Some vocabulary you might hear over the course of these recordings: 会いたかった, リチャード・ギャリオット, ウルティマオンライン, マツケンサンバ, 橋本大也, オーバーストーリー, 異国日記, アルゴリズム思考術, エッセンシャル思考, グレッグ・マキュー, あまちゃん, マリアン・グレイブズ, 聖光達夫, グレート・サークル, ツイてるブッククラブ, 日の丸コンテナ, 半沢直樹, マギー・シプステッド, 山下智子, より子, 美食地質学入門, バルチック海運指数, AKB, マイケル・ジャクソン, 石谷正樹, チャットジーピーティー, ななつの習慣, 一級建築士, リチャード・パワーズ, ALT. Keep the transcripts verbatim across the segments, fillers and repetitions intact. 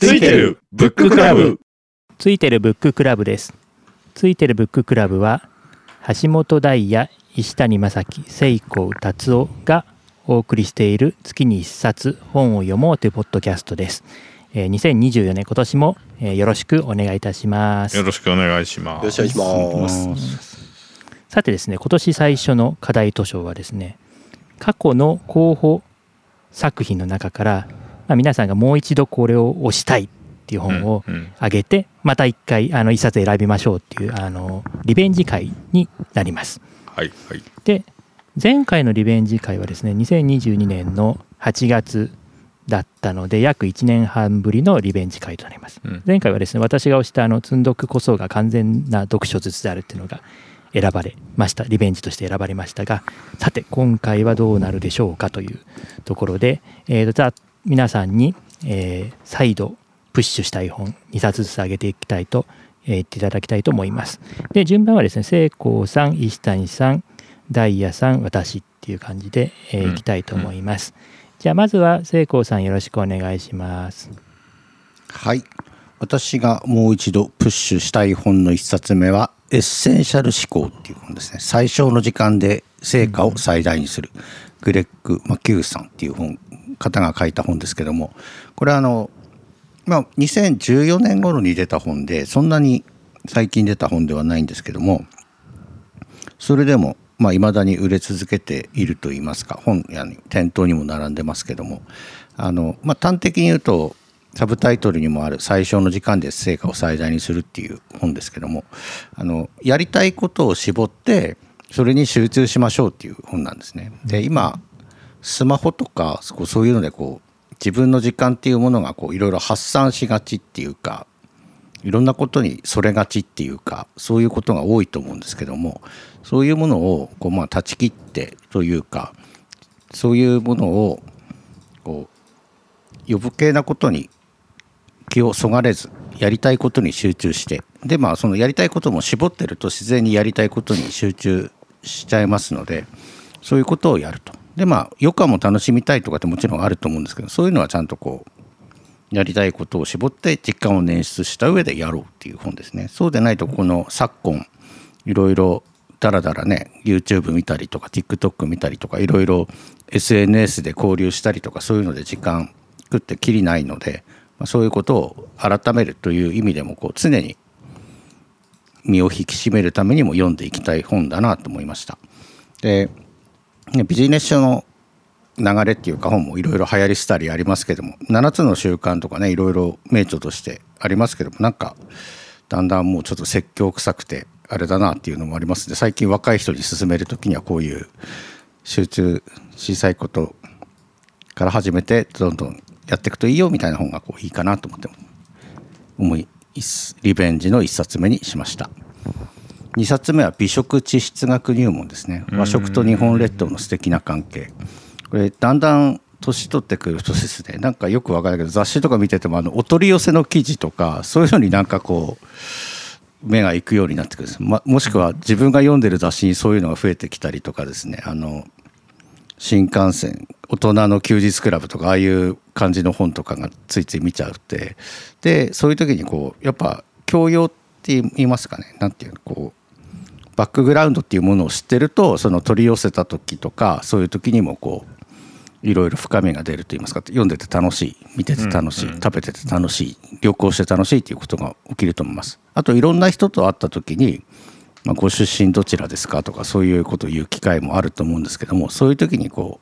ついてるブッククラブついてるブッククラブです。ついてるブッククラブは橋本大也、石谷正樹、聖光達夫がお送りしている月にいっさつ本を読もうというポッドキャストです。にせんにじゅうよねん今年もよろしくお願いいたします。よろしくお願いします。よろしくお願いします。さてですね、今年最初の課題図書はですね、過去の候補作品の中からまあ、皆さんがもう一度これを推したいっていう本をあげて、うんうん、また一回あの一冊選びましょうっていうあのリベンジ会になります、はいはい、で前回のリベンジ会はですねにせんにじゅうにねんのはちがつだったので約いちねんはんぶりのリベンジ会となります、うん、前回はですね私が推したあの積んどくこそが完全な読書術であるっていうのが選ばれました。リベンジとして選ばれましたが、さて今回はどうなるでしょうかというところで、えー、ざっ皆さんに、えー、再度プッシュしたい本にさつずつ上げていきたいと、えー、言っていただきたいと思います。で順番はですね聖光さん、石谷さん、大也さん、私っていう感じで、えー、いきたいと思います、うんうん、じゃあまずは聖光さんよろしくお願いします。はい、私がもう一度プッシュしたい本のいっさつめはエッセンシャル思考っていう本ですね。最小の時間で成果を最大にする、うん、グレッグ・マキューさんっていう本方が書いた本ですけども、これはあの、まあ、にせんじゅうよねん頃に出た本でそんなに最近出た本ではないんですけども、それでもまあ未だに売れ続けているといいますか、本や店頭にも並んでますけども、あの、まあ、端的に言うとサブタイトルにもある最小の時間で成果を最大にするっていう本ですけども、あのやりたいことを絞ってそれに集中しましょうっていう本なんですね。で今スマホとかそういうのでこう自分の時間っていうものがいろいろ発散しがちっていうか、いろんなことにそれがちっていうか、そういうことが多いと思うんですけども、そういうものをこうまあ断ち切ってというか、そういうものをこう余計なことに気をそがれずやりたいことに集中して、でまあそのやりたいことも絞ってると自然にやりたいことに集中しちゃいますので、そういうことをやると。でまあ余暇も楽しみたいとかってもちろんあると思うんですけど、そういうのはちゃんとこうやりたいことを絞って実感を捻出した上でやろうっていう本ですね。そうでないとこの昨今いろいろだらだらね YouTube 見たりとか TikTok 見たりとかいろいろ エスエヌエス で交流したりとか、そういうので時間食ってきりないので、まあ、そういうことを改めるという意味でもこう常に身を引き締めるためにも読んでいきたい本だなと思いました。でビジネス書の流れっていうか本もいろいろ流行りしたりありますけども、ななつの習慣とかねいろいろ名著としてありますけども、なんかだんだんもうちょっと説教臭くてあれだなっていうのもありますので、最近若い人に勧めるときにはこういう集中小さいことから始めてどんどんやっていくといいよみたいな本がこういいかなと思って思いリベンジのいっさつめにしました。にさつめは美食地質学入門ですね。和食と日本列島の素敵な関係。これだんだん年取ってくるとですね、なんかよくわからないけど雑誌とか見ててもあのお取り寄せの記事とかそういうのになんかこう目が行くようになってくるんです、ま、もしくは自分が読んでる雑誌にそういうのが増えてきたりとかですね、あの新幹線大人の休日クラブとかああいう感じの本とかがついつい見ちゃうって、でそういう時にこうやっぱ教養って言いますかね、なんていうのこうバックグラウンドっていうものを知ってると、その取り寄せた時とかそういう時にもこういろいろ深みが出ると言いますか、読んでて楽しい、見てて楽しい、うんうん、食べてて楽しい、旅行して楽しいということが起きると思います。あといろんな人と会った時に、まあ、ご出身どちらですかとかそういうことを言う機会もあると思うんですけども、そういう時にこ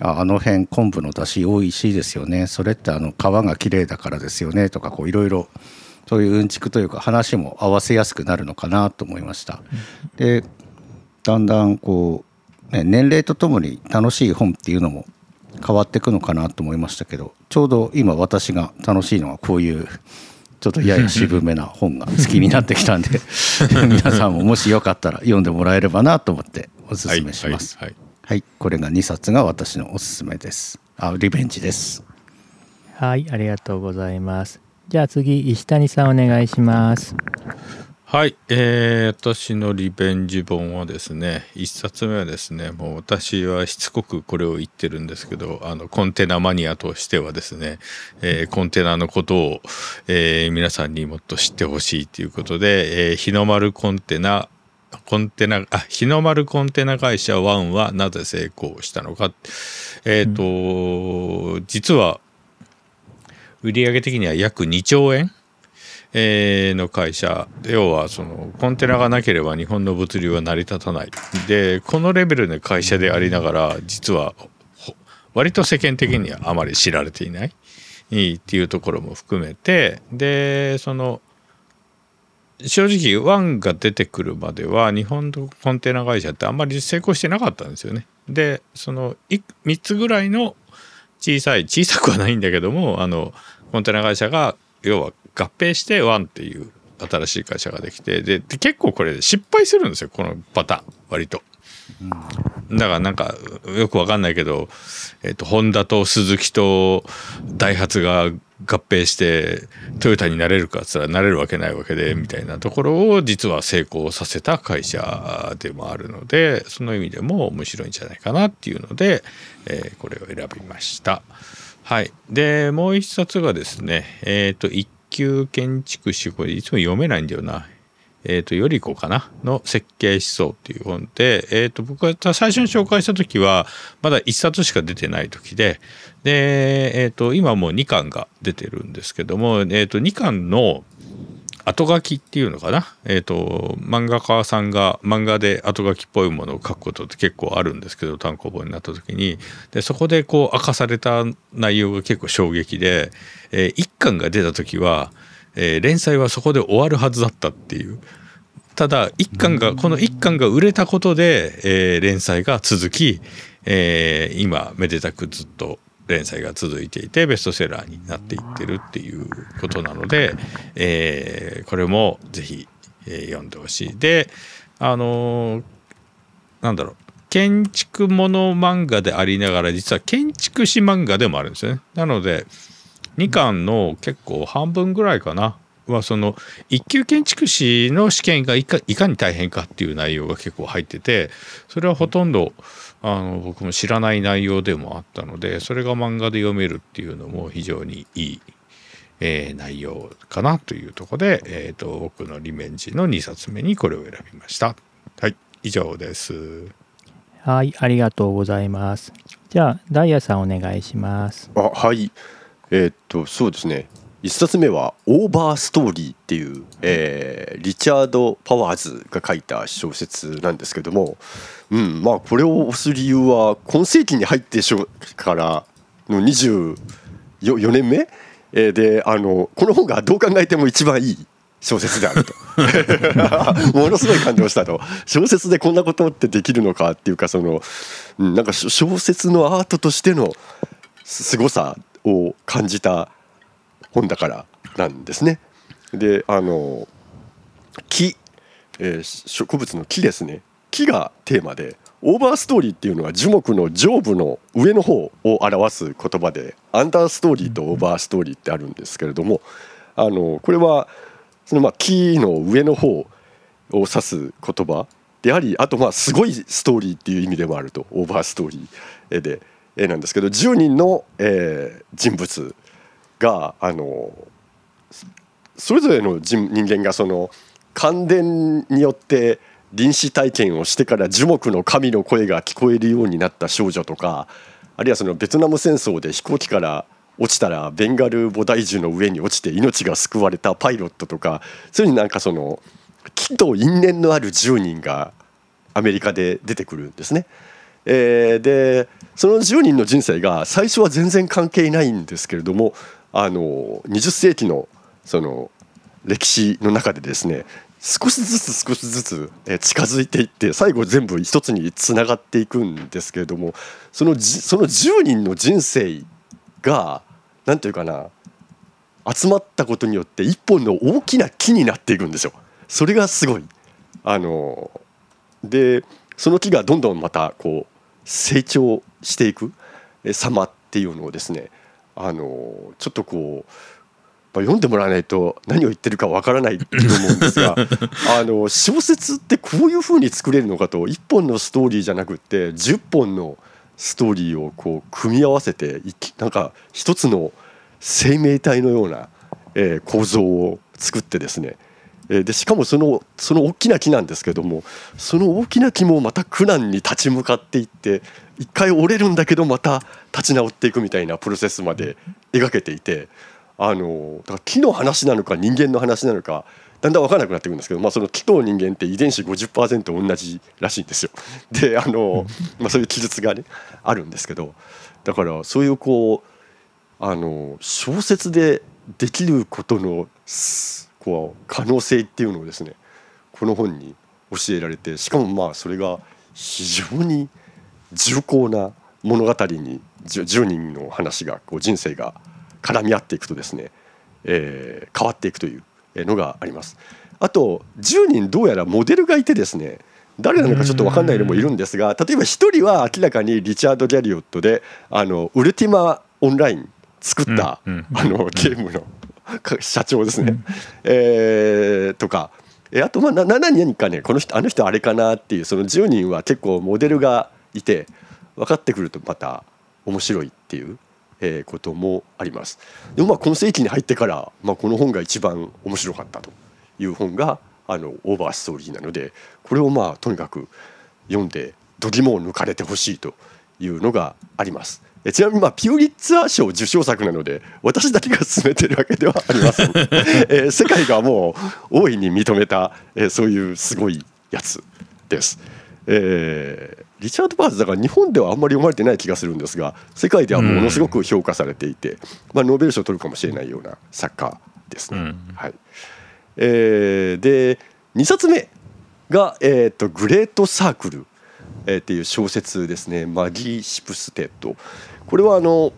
う あ, あの辺昆布の出汁美味しいですよね、それってあの皮がきれいだからですよねとか、いろいろそういううんちくというか話も合わせやすくなるのかなと思いました。で、だんだんこう、ね、年齢とともに楽しい本っていうのも変わっていくのかなと思いましたけど、ちょうど今私が楽しいのはこういうちょっとやや渋めな本が好きになってきたんで皆さんももしよかったら読んでもらえればなと思っておすすめします。はい、はいはいはい、これがにさつが私のおすすめです。あ、リベンジです。はい、ありがとうございます。じゃあ次石谷さんお願いします。はい、えー、私のリベンジ本はですね、いっさつめはですね、もう私はしつこくこれを言ってるんですけど、あのコンテナマニアとしてはですね、えー、コンテナのことを、えー、皆さんにもっと知ってほしいということで、えー、日の丸コンテナコンテナあ日の丸コンテナ会社ワンはなぜ成功したのか、えっと、うん、実は売上的には約にちょうえんの会社、要はそのコンテナがなければ日本の物流は成り立たない。でこのレベルの会社でありながら、実は割と世間的にはあまり知られていないっていうところも含めて、でその正直ワンが出てくるまでは日本のコンテナ会社ってあんまり成功してなかったんですよね。でそのみっつぐらいの小さい小さくはないんだけども、あのコンテナ会社が要は合併してワンっていう新しい会社ができて、でで結構これ失敗するんですよ、このパターン割と。だからなんかよくわかんないけど、えっとホンダとスズキとダイハツが合併してトヨタになれるかっつったらなれるわけないわけで、みたいなところを実は成功させた会社でもあるので、その意味でも面白いんじゃないかなっていうので、えー、これを選びました。はい、でもう一冊がですね、えっと一級建築士、これいつも読めないんだよな、えっとより子かなの設計思想っていう本で、えっと僕が最初に紹介した時はまだいっさつしか出てない時で、でえっと今もうにかんが出てるんですけども、えっとにかんの後書きっていうのかな、えっと漫画家さんが漫画で後書きっぽいものを書くことって結構あるんですけど、単行本になった時に、でそこでこう明かされた内容が結構衝撃で、えー、いっかんが出た時はえー、連載はそこで終わるはずだったっていう。ただいっかんがこのいっかんが売れたことで、えー、連載が続き、えー、今めでたくずっと連載が続いていてベストセラーになっていってるっていうことなので、えー、これもぜひ、えー、読んでほしい。であのー、なんだろう、建築もの漫画でありながら実は建築士漫画でもあるんですよね。なのでにかんの結構半分ぐらいかなは、その一級建築士の試験がい か, いかに大変かっていう内容が結構入ってて、それはほとんどあの僕も知らない内容でもあったので、それが漫画で読めるっていうのも非常にいい、えー、内容かなというところで、えー、と僕のリベンジのにさつめにこれを選びました。はい、以上です。はい、ありがとうございます。じゃあダイヤさんお願いします。あ、はい、えー、っとそうですね、いっさつめはオーバーストーリーっていう、えー、リチャード・パワーズが書いた小説なんですけども、うんまあ、これを推す理由は今世紀に入ってからのにじゅうよねんめ、えー、であのこの本がどう考えても一番いい小説であるとものすごい感動したと。小説でこんなことってできるのかっていうか、そのなんか小説のアートとしての凄さを感じた本だからなんですね。であの木、えー、植物の木ですね、木がテーマで、オーバーストーリーっていうのは樹木の上部の上の方を表す言葉で、アンダーストーリーとオーバーストーリーってあるんですけれども、あのこれはそのまあ木の上の方を指す言葉であり、あとまあすごいストーリーっていう意味でもあると、オーバーストーリーでなんですけど、じゅうにんの、えー、人物があのそれぞれの人間がその感電によって臨死体験をしてから樹木の神の声が聞こえるようになった少女とか、あるいはそのベトナム戦争で飛行機から落ちたらベンガル菩提樹の上に落ちて命が救われたパイロットとか、そういうなんかその木と因縁のあるじゅうにんがアメリカで出てくるんですね。えー、でそのじゅうにんの人生が最初は全然関係ないんですけれども、あのにじゅっ世紀 の, その歴史の中でですね、少しずつ少しずつ近づいていって最後全部一つにつながっていくんですけれども、そ の, そのじゅうにんの人生が何ていうかな、集まったことによって一本の大きな木になっていくんですよ。それがすごい。あのでその木がどんどんまたこう成長していく様っていうのをですね、あのちょっとこうぱ読んでもらわないと何を言ってるかわからないと思うんですがあの小説ってこういう風に作れるのかと、いっぽんのストーリーじゃなくってじゅっぽんのストーリーをこう組み合わせてなんか一つの生命体のような、えー、構造を作ってですね、えー、でしかもその、その大きな木なんですけども、その大きな木もまた苦難に立ち向かっていって一回折れるんだけどまた立ち直っていくみたいなプロセスまで描けていて、あのだから木の話なのか人間の話なのかだんだん分からなくなってくるんですけど、まあ、その木と人間って遺伝子 ごじゅっパーセント 同じらしいんですよ。であの、まあ、そういう記述が、ね、あるんですけど、だからそういうこうあの小説でできることのこう可能性っていうのをですねこの本に教えられて、しかもまあそれが非常に重厚な物語にじゅうにんの話がこう人生が絡み合っていくとですね、えー、変わっていくというのがあります。あとじゅうにんどうやらモデルがいてですね、誰なのかちょっと分かんないのもいるんですが、例えばひとりは明らかにリチャード・ギャリオットであのウルティマオンライン作った、うんうんうん、あのゲームの社長ですね、うんえー、とか、えあとまあななにんかねこの人あの人あれかなっていう、そのじゅうにんは結構モデルがいて分かってくるとまた面白いっていう、えー、こともあります。でもまあこの世紀に入ってから、まあ、この本が一番面白かったという本があのオーバーストーリーなので、これをまあとにかく読んで度肝を抜かれてほしいというのがあります。ちなみにまあピューリッツァー賞受賞作なので私だけが勧めてるわけではありません、えー、世界がもう大いに認めた、えー、そういうすごいやつです、えー、リチャード・バーズだから日本ではあんまり読まれてない気がするんですが、世界ではものすごく評価されていて、うんまあ、ノーベル賞を取るかもしれないような作家ですね、うんはいえー、でにさつめが、えー、とグレート・サークルっていう小説ですね、マギー・シプステッド。これはあの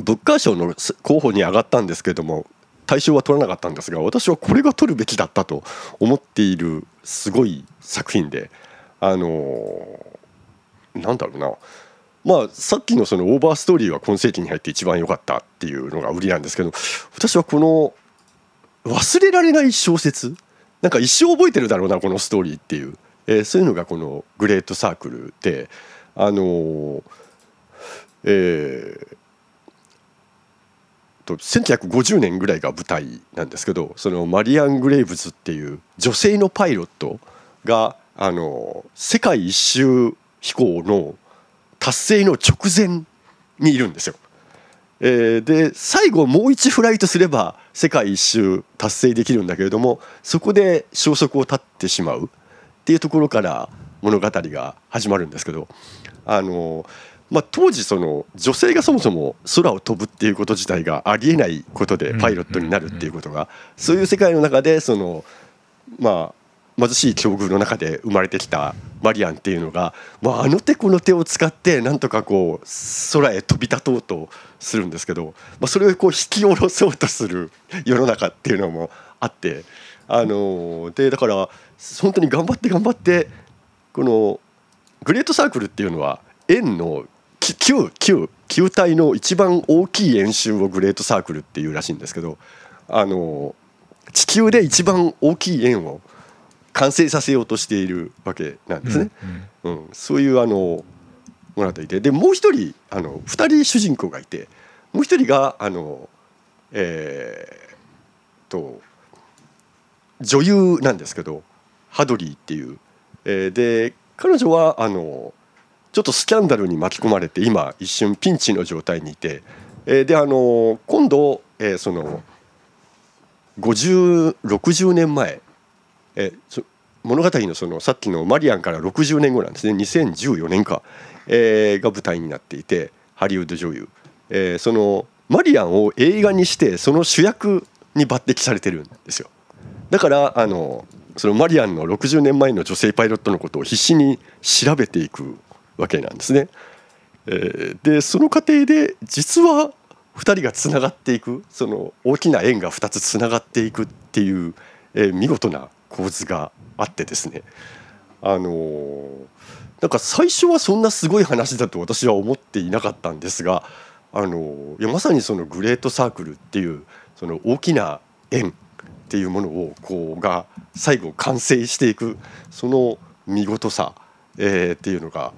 ブッカー賞の候補に上がったんですけれども大賞は取らなかったんですが、私はこれが取るべきだったと思っているすごい作品で、あのなんだろうな、まあさっきのそのオーバーストーリーは今世紀に入って一番良かったっていうのが売りなんですけど、私はこの忘れられない小説、なんか一生覚えてるだろうなこのストーリーっていう、えー、そういうのがこのグレートサークルで、あのーえー、とせんきゅうひゃくごじゅうねんぐらいが舞台なんですけど、そのマリアン・グレイブズっていう女性のパイロットが、あのー、世界一周飛行の達成の直前にいるんですよ。えー、で最後もう一フライトすれば世界一周達成できるんだけれども、そこで消息を絶ってしまうっていうところから物語が始まるんですけど、あの、まあ、当時その女性がそもそも空を飛ぶっていうこと自体がありえないことでパイロットになるっていうことが、そういう世界の中でその、まあ、貧しい境遇の中で生まれてきたマリアンっていうのが、まあ、あの手この手を使ってなんとかこう空へ飛び立とうとするんですけど、まあ、それをこう引き下ろそうとする世の中っていうのもあって、あのでだから本当に頑張って頑張って、このグレートサークルっていうのは円の球球球体の一番大きい円周をグレートサークルっていうらしいんですけど、あの地球で一番大きい円を完成させようとしているわけなんですね、うんうんうん、そういうあの物語で、でもう一人あのふたり主人公がいて、もう一人があのえー、っと女優なんですけど、ハドリーっていう、えー、で彼女はあのちょっとスキャンダルに巻き込まれて今一瞬ピンチの状態にいて、えー、であの今度、えー、そのごじゅう、ろくじゅうねんまえ、えー、物語 の, そのさっきのマリアンからろくじゅうねんごなんですね、にせんじゅうよねんか、えー、が舞台になっていて、ハリウッド女優、えー、そのマリアンを映画にしてその主役に抜擢されてるんですよ。だからあのそのマリアンのろくじゅうねんまえの女性パイロットのことを必死に調べていくわけなんですね、えー、でその過程で実はふたりがつながっていく、その大きな円がふたつつながっていくっていう、えー、見事な構図があってですね、あのー、なんか最初はそんなすごい話だと私は思っていなかったんですが、あのー、いやまさにそのグレートサークルっていうその大きな円っていうものをこうが最後完成していく、その見事さ、えー、っていうのが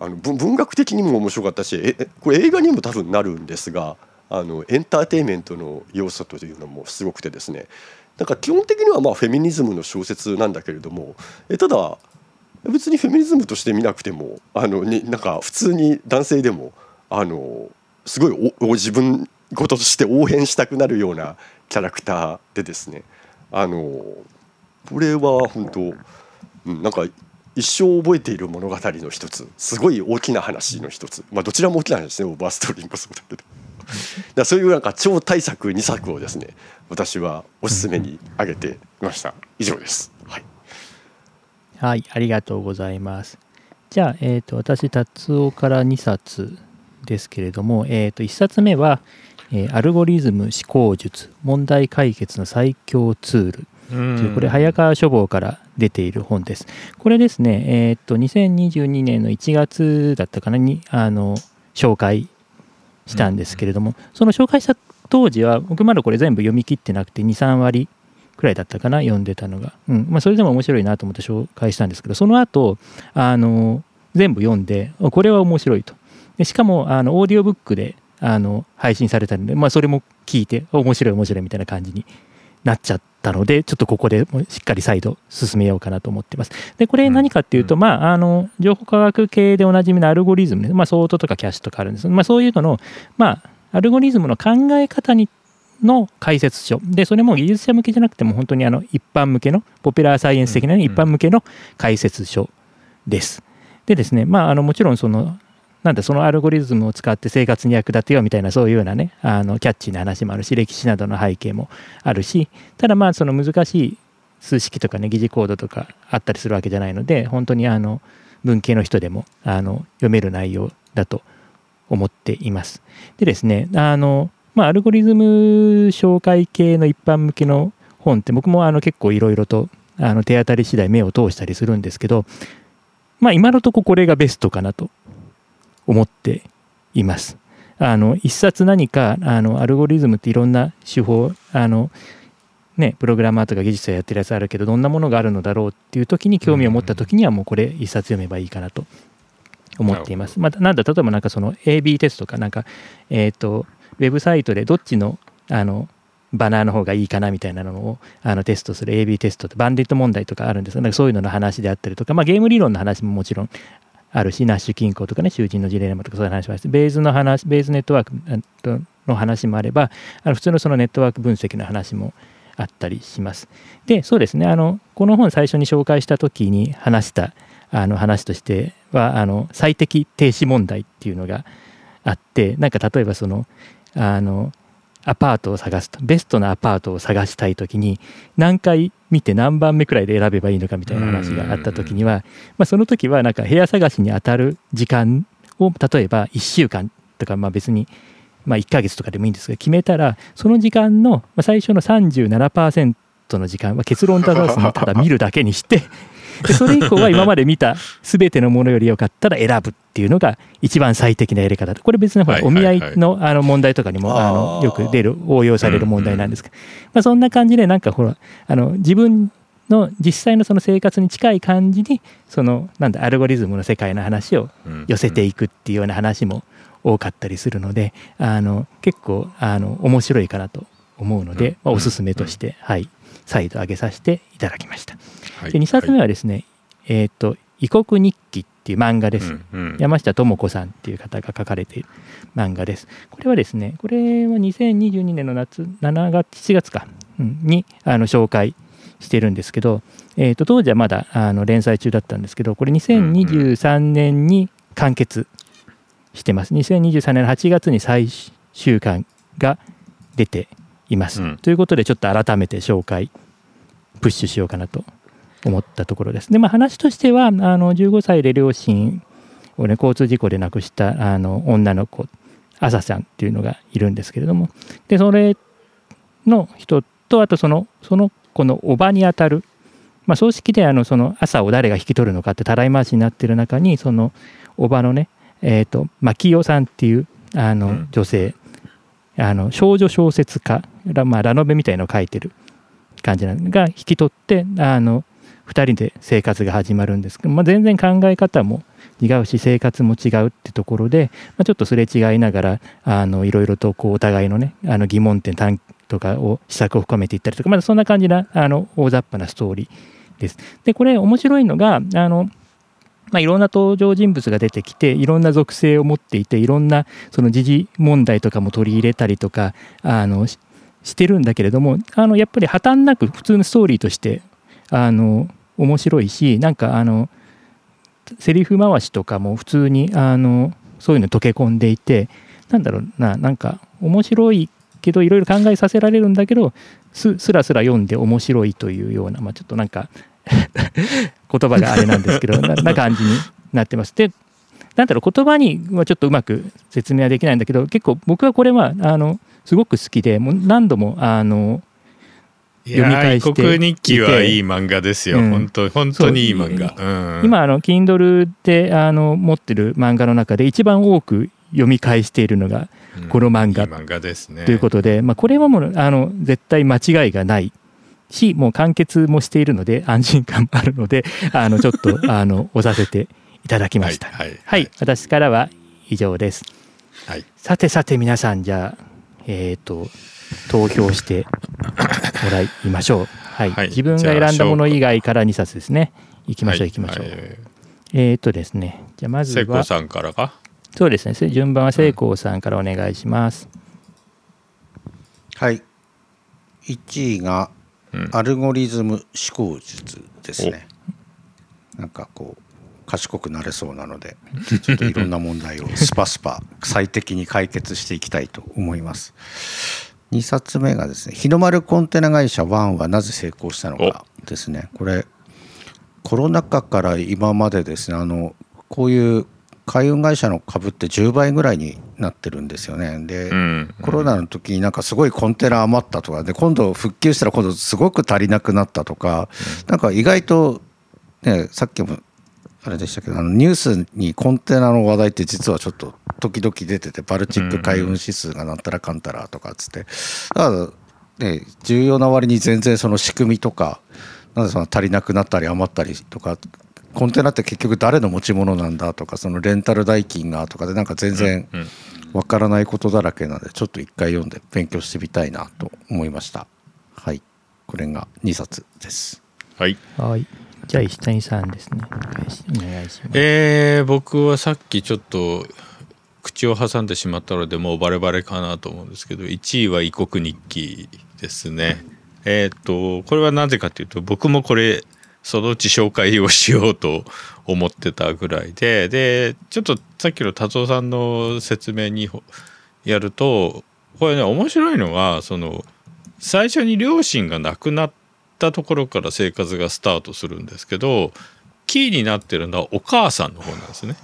あの文学的にも面白かったし、えこれ映画にも多分なるんですが、あのエンターテインメントの要素というのもすごくてですね、なんか基本的にはまあフェミニズムの小説なんだけれども、えただ別にフェミニズムとして見なくてもあのになんか普通に男性でもあのすごいお自分事として応援したくなるようなキャラクターでですね、あのこれは本当、うん、なんか一生覚えている物語の一つ、すごい大きな話の一つ、まあ、どちらも大きな話ですね、オーバーストーリーもそうだけどだそういうなんか超大作にさくをですね、私はおすすめに挙げていました。以上です、はいはい、ありがとうございます。じゃあ、えー、と私達夫からにさつですけれども、えー、といっさつめは、えー、アルゴリズム思考術問題解決の最強ツール、うん、これ早川書房から出ている本です。これですね、えー、とにせんにじゅうにねんのいちがつだったかなにあの紹介したんですけれども、うん、その紹介した当時は僕まだこれ全部読み切ってなくて にさん 割くらいだったかな、読んでたのが、うんまあ、それでも面白いなと思って紹介したんですけど、その後あの全部読んでこれは面白いと、でしかもあのオーディオブックであの配信されたので、まあ、それも聞いて面白い面白いみたいな感じになっちゃったので、ちょっとここでもしっかり再度進めようかなと思ってます。でこれ何かっていうと、うんまあ、あの情報科学系でおなじみのアルゴリズム、ねまあ、ソートとかキャッシュとかあるんです、まあ、そういうのの、まあ、アルゴリズムの考え方にの解説書で、それも技術者向けじゃなくても本当にあの一般向けのポピュラーサイエンス的な一般向けの解説書です。でですね、まあ、あのもちろんそのなんだそのアルゴリズムを使って生活に役立てようみたいな、そういうようなねあのキャッチーな話もあるし、歴史などの背景もあるし、ただまあその難しい数式とかね、疑似コードとかあったりするわけじゃないので、本当にあの文系の人でもあの読める内容だと思っています。でですね、あの、まあ、アルゴリズム紹介系の一般向けの本って僕もあの結構いろいろとあの手当たり次第目を通したりするんですけど、まあ今のところこれがベストかなと思っています。あの一冊何かあのアルゴリズムっていろんな手法あの、ね、プログラマーとか技術者やってるやつあるけど、どんなものがあるのだろうっていう時に興味を持った時にはもうこれ一冊読めばいいかなと思っています。まあ、なんだ例えばなんかその エービー テストとかなんか、えーと、ウェブサイトでどっちの、あのバナーの方がいいかなみたいなのをあのテストする エービー テストってバンディット問題とかあるんですが、なんかそういうのの話であったりとか、まあ、ゲーム理論の話ももちろんあるし、ナッシュ均衡とかね、囚人のジレンマとかそういう話もあるし、ベースの話、ベースネットワークの話もあれば、あの普通のそのネットワーク分析の話もあったりします。で、そうですね、あのこの本最初に紹介した時に話したあの話としては、あの最適停止問題っていうのがあって、なんか例えばその、あのアパートを探すと、ベストなアパートを探したいときに何回見て何番目くらいで選べばいいのかみたいな話があったときには、まあ、その時はなんか部屋探しに当たる時間を例えばいっしゅうかんとか、まあ別にまあいっかげつとかでもいいんですが決めたら、その時間の最初の さんじゅうななパーセント の時間は結論出すのをただ見るだけにしてでそれ以降は今まで見た全てのものより良かったら選ぶっていうのが一番最適なやり方。これ別にほらお見合い の, あの問題とかにもあのよく出る応用される問題なんですけど、まあそんな感じでなんかほらあの自分の実際 の, その生活に近い感じにそのなんだアルゴリズムの世界の話を寄せていくっていうような話も多かったりするので、あの結構あの面白いかなと思うので、まあ、おすすめとしてはい再度上げさせていただきました。はい、でにさつめはですね、はいえーと「異国日記」っていう漫画です。うんうん、山下智子さんっていう方が書かれている漫画です。これはですね、これはにせんにじゅうにねんの夏しちがつか、うん、にあの紹介してるんですけど、えー、と当時はまだあの連載中だったんですけど、これにせんにじゅうさんねんに完結してます。にせんにじゅうさんねんのはちがつに最終巻が出ています、うん、ということでちょっと改めて紹介プッシュしようかなと思ったところです。で、まあ、話としてはあのじゅうごさいで両親を、ね、交通事故で亡くしたあの女の子あさちゃんっていうのがいるんですけれども、でそれの人とあとそのその子のおばにあたる、まあ、葬式であのその朝を誰が引き取るのかってたらい回しになってる中に、そのおばのね、えーと、マキヨさんっていうあの女性、うんあの少女小説家 ラ,、まあ、ラノベみたいのを書いてる感じなのが引き取ってあのふたりで生活が始まるんですけど、まあ、全然考え方も違うし生活も違うってところで、まあ、ちょっとすれ違いながらあのいろいろとこうお互いのねあの疑問点とかを試作を深めていったりとか、まあ、そんな感じなあの大雑把なストーリーです。でこれ面白いのがあの、まあ、いろんな登場人物が出てきていろんな属性を持っていていろんなその時事問題とかも取り入れたりとかあのし、してるんだけれどもあのやっぱり破綻なく普通のストーリーとしてあの面白いし、なんかあのセリフ回しとかも普通にあのそういうの溶け込んでいて、なんだろうな、なんか面白いけどいろいろ考えさせられるんだけど す, すらすら読んで面白いというような、まあ、ちょっとなんか言葉があれなんですけど な, な感じになってます。でなんだろう、言葉にはちょっとうまく説明はできないんだけど、結構僕はこれはあのすごく好きで、もう何度もあの読み返していて、いやー、異国日記はいい漫画ですよ、うん、本当、本当にいい漫画、うん、今あの Kindle であの持ってる漫画の中で一番多く読み返しているのがこの漫画、うん、いい漫画ですね、ということで、まあ、これはもうあの絶対間違いがないし、もう完結もしているので安心感もあるので、あのちょっとあの押させていただきました。はい、はいはい、私からは以上です。はい、さてさて皆さん、じゃあえっと投票してもらいましょう。はいはい、自分が選んだもの以外からにさつですね。いきましょういきましょう。はいはい、えっ、ー、とですね、じゃあまずは聖子さんからか。そうですね。順番は聖子さんからお願いします。うん、はい。いちいがアルゴリズム思考術ですね。うん、なんかこう賢くなれそうなので、ちょっといろんな問題をスパスパ最適に解決していきたいと思います。にさつめがですね、日の丸コンテナ会社ワンはなぜ成功したのかですね。これコロナ禍から今までですね、あのこういう海運会社の株ってじゅうばいぐらいになってるんですよね。で、うん、コロナの時になんかすごいコンテナ余ったとかで、今度復旧したら今度すごく足りなくなったとか、なんか意外とね、さっきもあれでしたけど、あのニュースにコンテナの話題って実はちょっと時々出てて、バルチック海運指数がなんたらかんたらとかっつって、だから、ね、重要な割に全然その仕組みとか、なんでその足りなくなったり余ったりとか、コンテナって結局誰の持ち物なんだとか、そのレンタル代金がとかで、なんか全然わからないことだらけなので、ちょっと一回読んで勉強してみたいなと思いました。はい、これがにさつです。はい、はいじゃあ石谷さんですね、お願いします。えー、僕はさっきちょっと口を挟んでしまったのでもうバレバレかなと思うんですけど、いちいは異国日記ですね。えっとこれはなぜかというと、僕もこれそのうち紹介をしようと思ってたぐらいで、でちょっとさっきの達夫さんの説明にやると、これね面白いのは、その最初に両親が亡くなってたところから生活がスタートするんですけど、キーになってるのはお母さんの方なんですね。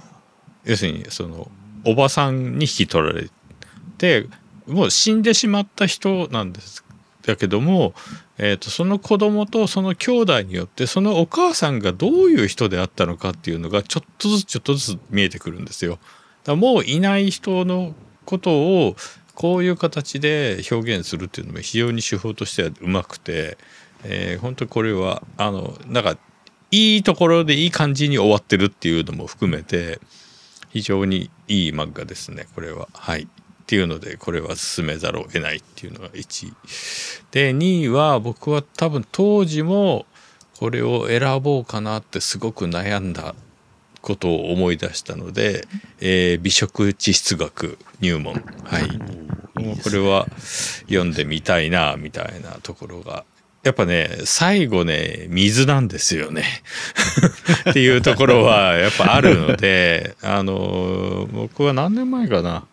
要するにそのおばさんに引き取られて、もう死んでしまった人なんですだけども、えーと、その子供とその兄弟によってそのお母さんがどういう人であったのかっていうのがちょっとずつちょっとずつ見えてくるんですよ。だからもういない人のことをこういう形で表現するっていうのも非常に手法としてはうまくて、えー、本当これはあのなんかいいところでいい感じに終わってるっていうのも含めて非常にいい漫画ですね、これは。はい、っていうのでこれは進めざるを得ないっていうのがいちいで、にいは僕は多分当時もこれを選ぼうかなってすごく悩んだことを思い出したので、えー、美食地質学入門、はい、これは読んでみたいなみたいなところが、やっぱね最後ね水なんですよねっていうところはやっぱあるので、あの僕は何年前かな、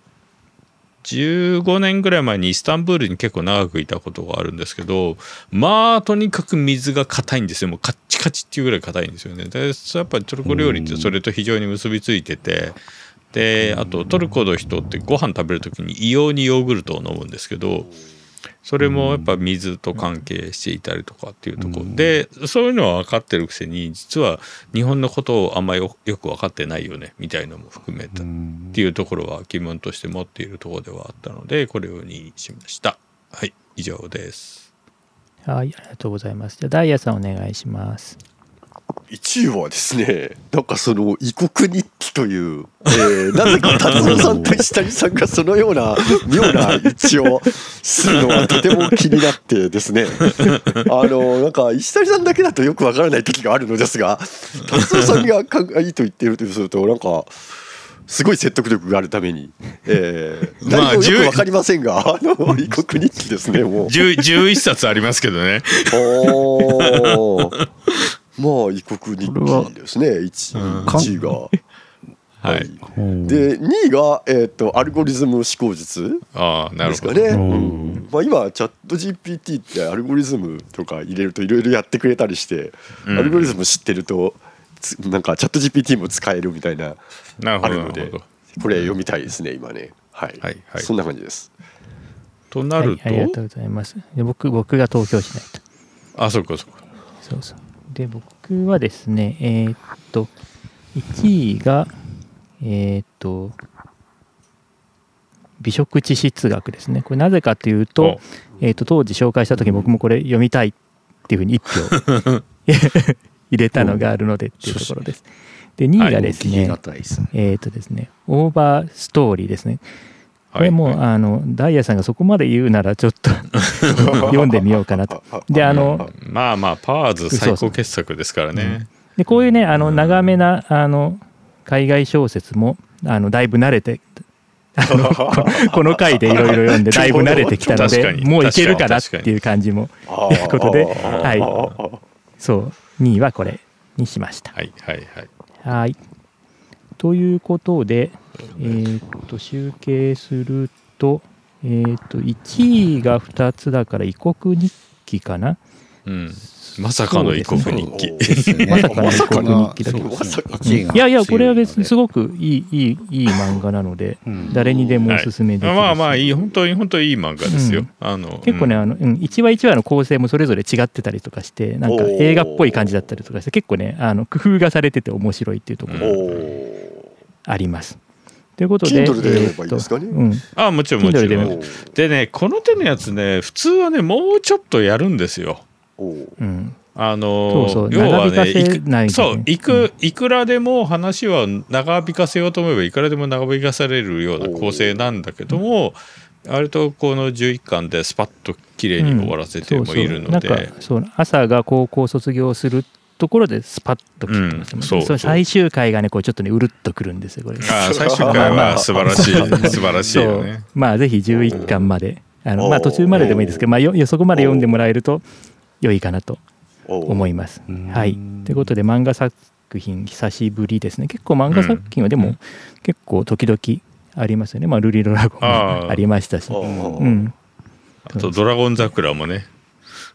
じゅうごねんぐらい前にイスタンブールに結構長くいたことがあるんですけど、まあとにかく水が硬いんですよ。もうカッチカチっていうぐらい硬いんですよね。でやっぱりトルコ料理ってそれと非常に結びついてて、であとトルコの人ってご飯食べるときに異様にヨーグルトを飲むんですけど、それもやっぱ水と関係していたりとかっていうところで、そういうのは分かってるくせに実は日本のことをあんまり よ, よく分かってないよねみたいのも含めたっていうところは疑問として持っているところではあったので、これにしました。はい、以上です。はい、ありがとうございます。じゃあダイヤさんお願いします。いちいはですね、なんかその異国日記という、えー、なぜか達郎さんと石谷さんがそのような妙な一致をするのはとても気になってですねあのなんか石谷さんだけだとよくわからない時があるのですが、達郎さんがかいいと言っているとするとなんかすごい説得力があるために、えー、内容よくわかりませんが、あの異国日記ですね。もうじゅういっさつありますけどねおーまあ異国日記ですね。いちいが、はい、でにいが、えー、とアルゴリズム思考術ですかね。あ、うんまあ、今チャット ジーピーティー ってアルゴリズムとか入れるといろいろやってくれたりして、うん、アルゴリズム知ってるとなんかチャット ジーピーティー も使えるみたいなあるので、これ読みたいですね今ね。はい、はいはい、そんな感じです。となると、はい、ありがとうございます。で 僕, 僕が投票しないと。あ、そうかそうか。そうそう。で僕はですね、えー、っといちいが、えー、っと美食地質学ですね。これなぜかというと、えー、っと当時紹介した時に僕もこれ読みたいっていうふうにいっ票入れたのがあるのでっていうところです。でにいがですね、えー、っとですねオーバーストーリーですね。これもう、はいはい、あのダイヤさんがそこまで言うならちょっと読んでみようかなと。であのまあまあパーズ最高傑作ですからね。そうそう、うん、でこういうねあの長めなあの海外小説もあのだいぶ慣れてあの こ, この回でいろいろ読んでだいぶ慣れてきたのでもういけるかなっていう感じもということで、はい、そうにいはこれにしました。はいはいはい、はいということで、えー、と集計する と,、えー、といちいがふたつだから異国日記かな、うん、まさかの異国日記、ねね、まさかの異国日記だけど、いやいやこれは別にすごくい い, い, い, いい漫画なので、うん、誰にでもおすすめです、はい、まあまあいい本当に本当にいい漫画ですよ、うん、あの結構ねあの、うん、いちわいちわの構成もそれぞれ違ってたりとかしてなんか映画っぽい感じだったりとかして結構ねあの工夫がされてて面白いっていうところあります。ということで Kindle で読めばいいですかね、えーうん、ああもちろんもちろん。でねこの手のやつね普通はねもうちょっとやるんですよ。おあのそうそう要はねいくらでも話は長引かせようと思えばいくらでも長引かされるような構成なんだけども、割とこのじゅういっかんでスパッと綺麗に終わらせてもいるので、朝が高校卒業するところでスパッと切ってます、ねうん、そうそう最終回がねこうちょっとねうるっとくるんですよこれ。あ最終回は素晴らしい素晴らしいよね。まあぜひじゅういっかんまであの、まあ、途中まででもいいですけど、まあ、よそこまで読んでもらえると良いかなと思います。はい、ということで漫画作品久しぶりですね。結構漫画作品はでも、うん、結構時々ありますよね、まあ、ルリドラゴンもありましたし、うん、あとドラゴン桜もね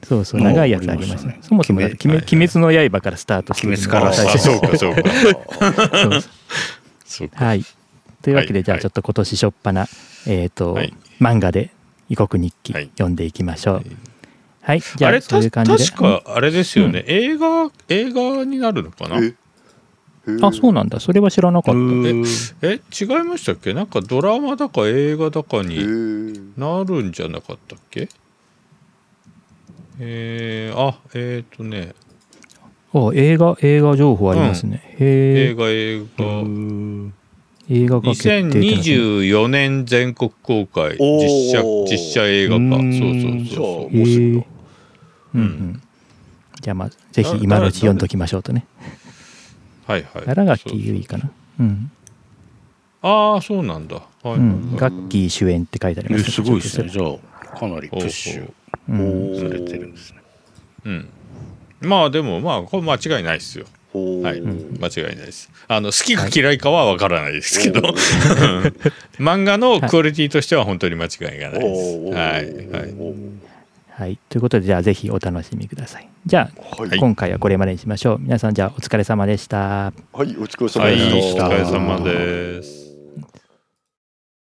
そうそう長いやつありましたね。そもそも鬼滅の刃からスタートする。鬼滅から最初。そうかそうか。そうか。はい。というわけで、はい、じゃあちょっと今年初っ端な、はい、えっ、ー、と、はい、漫画で異国日記、はい、読んでいきましょう。はい。じゃあそういう感じで。確かあれですよね。うん、映画映画になるのかな。あそうなんだ。それは知らなかった。え, え違いましたっけ。なんかドラマだか映画だかになるんじゃなかったっけ。えー、あ、えっ、ー、とねあ映画、映画情報ありますね、うん、へ映画、映画映画が決定って言ってますね。にせんにじゅうよねん全国公開実写、実写映画化。そうそうそう面白い、うんうん、じゃあまあぜひ今のうち読んどきましょうとねはいはい奈良垣結衣かなうんああそうなんだ、はいうん、ガッキー主演って書いてありますね。すごいですね。じゃあかなりプッシュうん、されてるんですね、うん、まあでもまあこれ間違いないですよ、はい、間違いないです。あの好きか嫌いかは分からないですけど漫画のクオリティとしては本当に間違いがないです、はいはいはい、ということでじゃあぜひお楽しみください。じゃあ、はい、今回はこれまでにしましょう。皆さんじゃあお疲れ様でした。はいお疲れ様でした。はいお疲れ様です。